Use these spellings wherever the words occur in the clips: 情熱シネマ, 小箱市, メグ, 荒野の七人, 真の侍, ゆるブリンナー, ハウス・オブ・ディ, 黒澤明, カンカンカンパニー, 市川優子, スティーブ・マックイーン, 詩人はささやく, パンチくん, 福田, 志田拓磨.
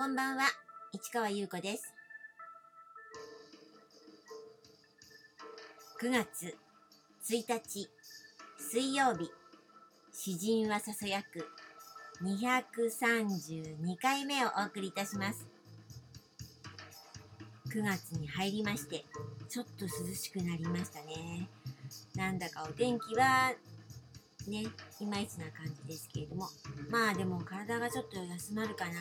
こんばんは、市川優子です。9月1日水曜日、詩人はさそやく232回目をお送りいたします。9月に入りまして、ちょっと涼しくなりましたね。なんだかお天気はね、いまいちな感じですけれども、まあでも体がちょっと休まるかな。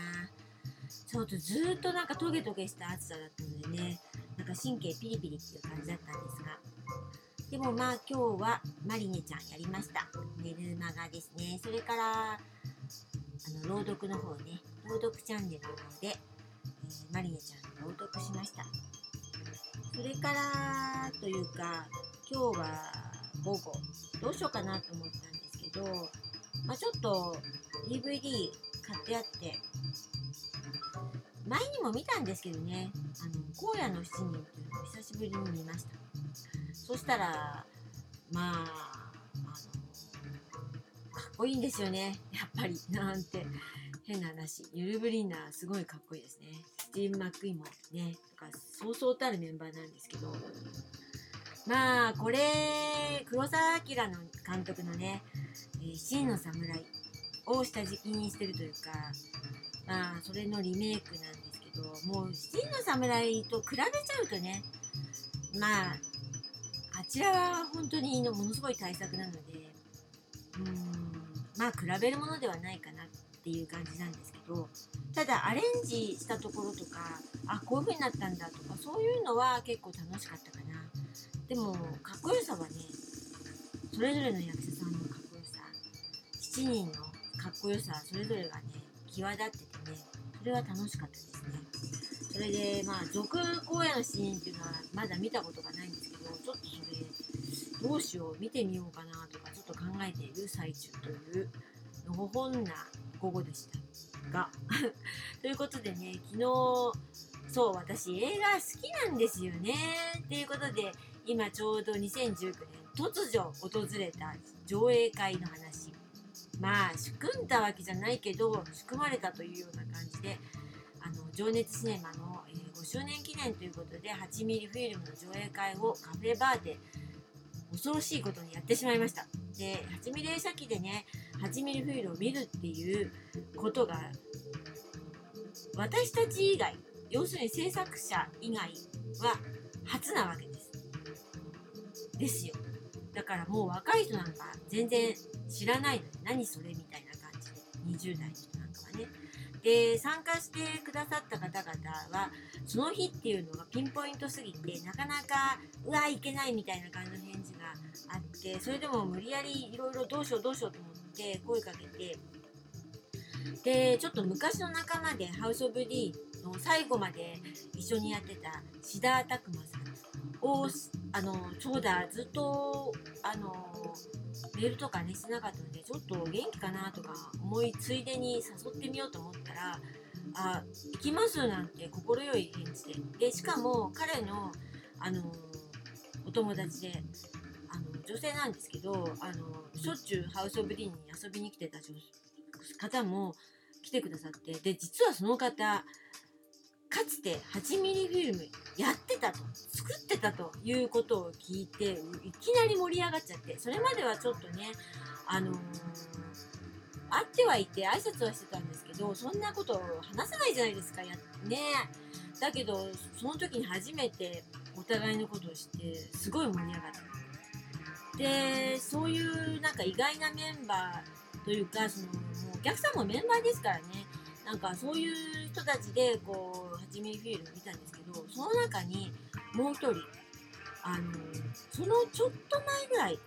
ちょっとずっとなんかトゲトゲした暑さだったのでね、なんか神経ピリピリっていう感じだったんですが、でもまあ今日はマリネちゃんやりました。寝る間がですね、それから朗読の方ね、朗読チャンネルの方で、マリネちゃん朗読しました。それからというか、今日は午後どうしようかなと思ったんですけど、ちょっと DVD 買ってあって、前にも見たんですけどね、荒野の七人っていうのを久しぶりに見ました。そしたらまあかっこいいんですよね、やっぱり。なんて変な話、ゆるブリンナーすごいかっこいいですね。スティーブ・マックイーンもね、そうそうたるメンバーなんですけど、まあこれ黒澤明の監督のね、真の侍を下敷きにしてるというか、まあそれのリメイクなんですけど、もう真の侍と比べちゃうとね、まああちらは本当にものすごい大作なので、まあ比べるものではないかなっていう感じなんですけど、ただアレンジしたところとか、あ、こういう風になったんだとか、そういうのは結構楽しかったかな。でもかっこよさはね、それぞれの役者さんのかっこよさ、7人のかっこよさ、それぞれがね際立っててね、それは楽しかったですね。それでまあ続公演のシーンっていうのはまだ見たことがないんですけど、ちょっとそれどうしよう、見てみようかなとかちょっと考えている最中というのほほんな午後でしたがということでね、昨日、そう、私映画好きなんですよねっていうことで、今ちょうど2019年突如訪れた上映会の話、まあ仕組んだわけじゃないけど仕組まれたというような感じで、情熱シネマの5周年記念ということで8ミリフィルムの上映会をカフェバーで恐ろしいことにやってしまいました。で、8ミリ映写機でね、8ミリフィルムを見るっていうことが、私たち以外、要するに制作者以外は初なわけですよ。だからもう若い人なんか全然知らないのに、何それみたいな感じで、20代の人なんかはね。で、参加してくださった方々はその日っていうのがピンポイントすぎて、なかなかうわいけないみたいな感じの返事があって、それでも無理やりいろいろどうしようどうしようと思って声かけて、でちょっと昔の仲間でハウス・オブ・ディの最後まで一緒にやってた志田拓磨さんを、そうだ、ずっとメールとかねしてなかったので、ちょっと元気かなとか思いついでに誘ってみようと思ったら、あ、行きますなんて心よい返事で、しかも彼のお友達で、女性なんですけど、しょっちゅうハウス・オブ・ディーンに遊びに来てた方も来てくださって、で実はその方、かつて8ミリフィルムやってたと、作ってたということを聞いて、いきなり盛り上がっちゃって、それまではちょっとね、会ってはいて挨拶はしてたんですけど、そんなこと話さないじゃないですか、やってね。だけどその時に初めてお互いのことを知って、すごい盛り上がった。で、そういうなんか意外なメンバーというか、もうお客さんもメンバーですからね、なんかそういう人たちでこう8ミリフィルム見たんですけど、その中にもう一人、そのちょっと前ぐらい、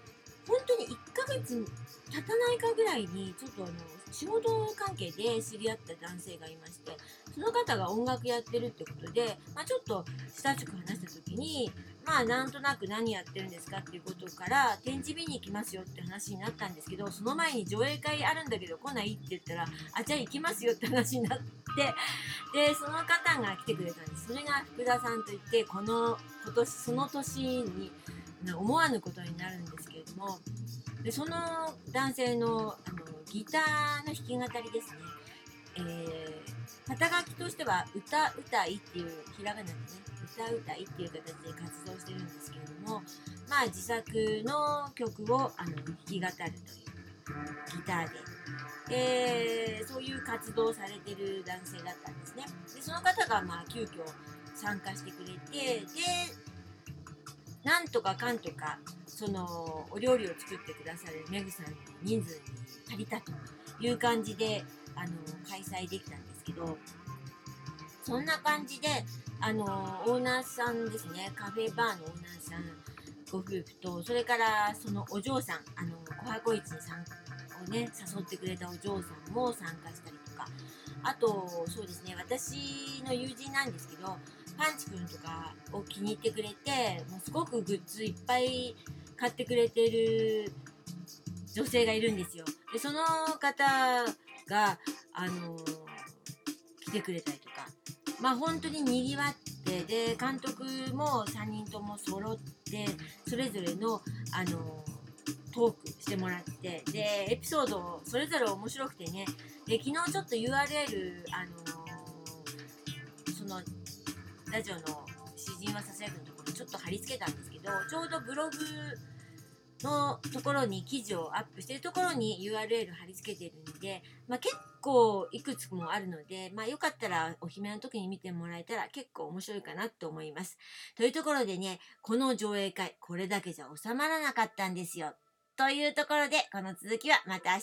本当に1ヶ月経たないかぐらいに、ちょっと仕事関係で知り合った男性がいまして、その方が音楽やってるってことで、ちょっと親しく話した時に、なんとなく何やってるんですかっていうことから、展示見に行きますよって話になったんですけど、その前に上映会あるんだけど来ないって言ったら、あ、じゃあ行きますよって話になって、でその方が来てくれたんです。それが福田さんといって、今年その年に思わぬことになるんですけれども、でその男性のギターの弾き語りですね、肩書きとしては歌うたいっていうひらがなでね、歌うたいっていう形で活動してるんですけれども、まあ自作の曲を弾き語るというギターで、そういう活動をされてる男性だったんですね。でその方がまあ急遽参加してくれて、でなんとかかんとかそのお料理を作ってくださるメグさんの人数に足りたという感じで開催できたんですけど、そんな感じでオーナーさんですね、カフェバーのオーナーさんご夫婦と、それからそのお嬢さん、小箱市さんをね誘ってくれたお嬢さんも参加したりとか、あとそうですね、私の友人なんですけどパンチくんとかを気に入ってくれて、もうすごくグッズいっぱい買ってくれてる女性がいるんですよ。でその方が来てくれたりとか、まあ本当ににぎわって、で監督も3人とも揃ってそれぞれのトークしてもらって、でエピソードをそれぞれ面白くてね、で昨日ちょっと URL そのラジオの詩人はささやくのところちょっと貼り付けたんですけど、ちょうどブログのところに記事をアップしているところに URL 貼り付けているので、まあ、結構いくつもあるので、まあ、よかったらお暇の時に見てもらえたら結構面白いかなと思います。というところでね、この上映会これだけじゃ収まらなかったんですよ。というところでこの続きはまた明日ね。